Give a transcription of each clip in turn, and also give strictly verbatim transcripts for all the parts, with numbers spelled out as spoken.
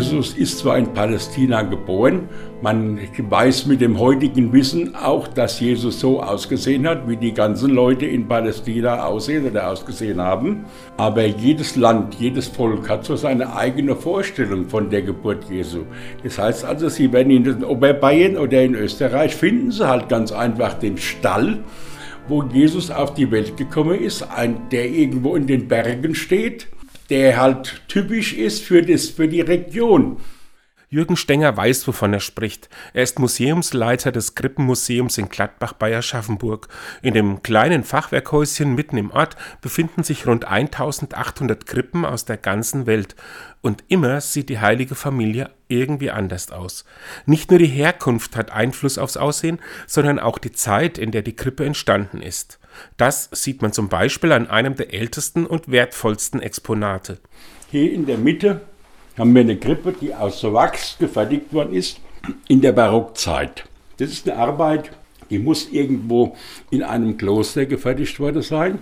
Jesus ist zwar in Palästina geboren, man weiß mit dem heutigen Wissen auch, dass Jesus so ausgesehen hat, wie die ganzen Leute in Palästina aussehen oder ausgesehen haben. Aber jedes Land, jedes Volk hat so seine eigene Vorstellung von der Geburt Jesu. Das heißt also, Sie werden in Oberbayern oder in Österreich, finden Sie halt ganz einfach den Stall, wo Jesus auf die Welt gekommen ist, ein, der irgendwo in den Bergen steht, der halt typisch ist für, das, für die Region. Jürgen Stenger weiß, wovon er spricht. Er ist Museumsleiter des Krippenmuseums in Gladbach bei Aschaffenburg. In dem kleinen Fachwerkhäuschen mitten im Ort befinden sich rund eintausendachthundert Krippen aus der ganzen Welt. Und immer sieht die heilige Familie irgendwie anders aus. Nicht nur die Herkunft hat Einfluss aufs Aussehen, sondern auch die Zeit, in der die Krippe entstanden ist. Das sieht man zum Beispiel an einem der ältesten und wertvollsten Exponate. Hier in der Mitte haben wir eine Krippe, die aus Wachs gefertigt worden ist, in der Barockzeit. Das ist eine Arbeit, die muss irgendwo in einem Kloster gefertigt worden sein,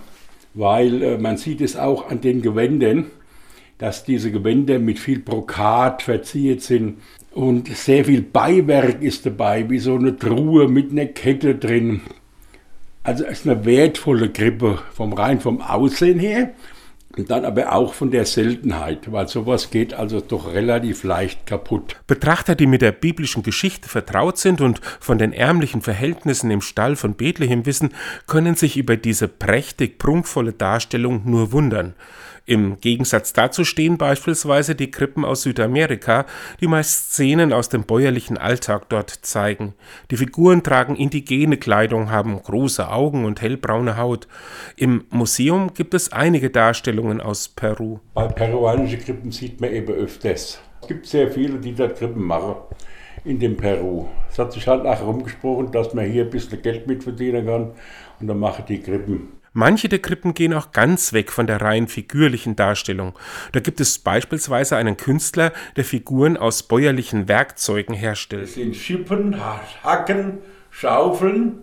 weil äh, man sieht es auch an den Gewändern, dass diese Gewänder mit viel Brokat verziert sind und sehr viel Beiwerk ist dabei, wie so eine Truhe mit einer Kette drin. Also es ist eine wertvolle Krippe, vom rein vom Aussehen her und dann aber auch von der Seltenheit, weil sowas geht also doch relativ leicht kaputt. Betrachter, die mit der biblischen Geschichte vertraut sind und von den ärmlichen Verhältnissen im Stall von Bethlehem wissen, können sich über diese prächtig prunkvolle Darstellung nur wundern. Im Gegensatz dazu stehen beispielsweise die Krippen aus Südamerika, die meist Szenen aus dem bäuerlichen Alltag dort zeigen. Die Figuren tragen indigene Kleidung, haben große Augen und hellbraune Haut. Im Museum gibt es einige Darstellungen aus Peru. Bei peruanischen Krippen sieht man eben öfters. Es gibt sehr viele, die dort Krippen machen in dem Peru. Es hat sich halt nachher rumgesprochen, dass man hier ein bisschen Geld mitverdienen kann und dann machen die Krippen. Manche der Krippen gehen auch ganz weg von der rein figürlichen Darstellung. Da gibt es beispielsweise einen Künstler, der Figuren aus bäuerlichen Werkzeugen herstellt. Das sind Schippen, Hacken, Schaufeln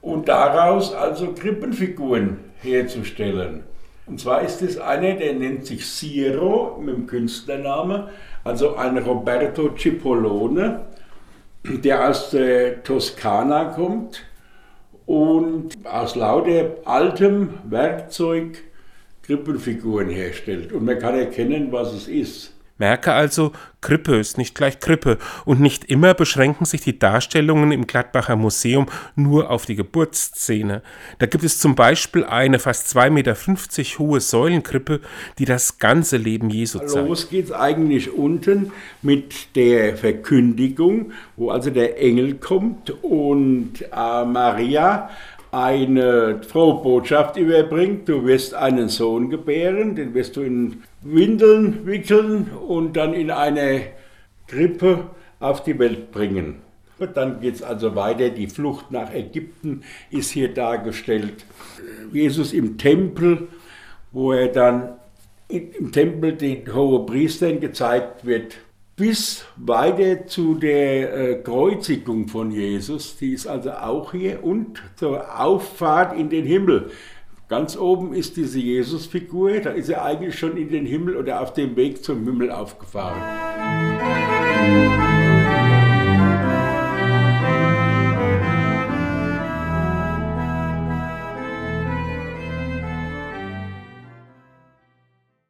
und daraus also Krippenfiguren herzustellen. Und zwar ist es einer, der nennt sich Siro mit dem Künstlernamen, also ein Roberto Cipollone, der aus der Toskana kommt. Und aus lauter altem Werkzeug Krippenfiguren herstellt. Und man kann erkennen, was es ist. Merke also, Krippe ist nicht gleich Krippe. Und nicht immer beschränken sich die Darstellungen im Gladbacher Museum nur auf die Geburtsszene. Da gibt es zum Beispiel eine fast zwei Komma fünfzig Meter hohe Säulenkrippe, die das ganze Leben Jesu zeigt. Los geht es eigentlich unten mit der Verkündigung, wo also der Engel kommt und äh, Maria eine frohe Botschaft überbringt. Du wirst einen Sohn gebären, den wirst du in Windeln wickeln und dann in eine Krippe auf die Welt bringen. Und dann geht es also weiter. Die Flucht nach Ägypten ist hier dargestellt. Jesus im Tempel, wo er dann im Tempel den Hohepriestern gezeigt wird. Bis weiter zu der Kreuzigung von Jesus, die ist also auch hier, und zur Auffahrt in den Himmel. Ganz oben ist diese Jesusfigur, da ist er eigentlich schon in den Himmel oder auf dem Weg zum Himmel aufgefahren. Musik.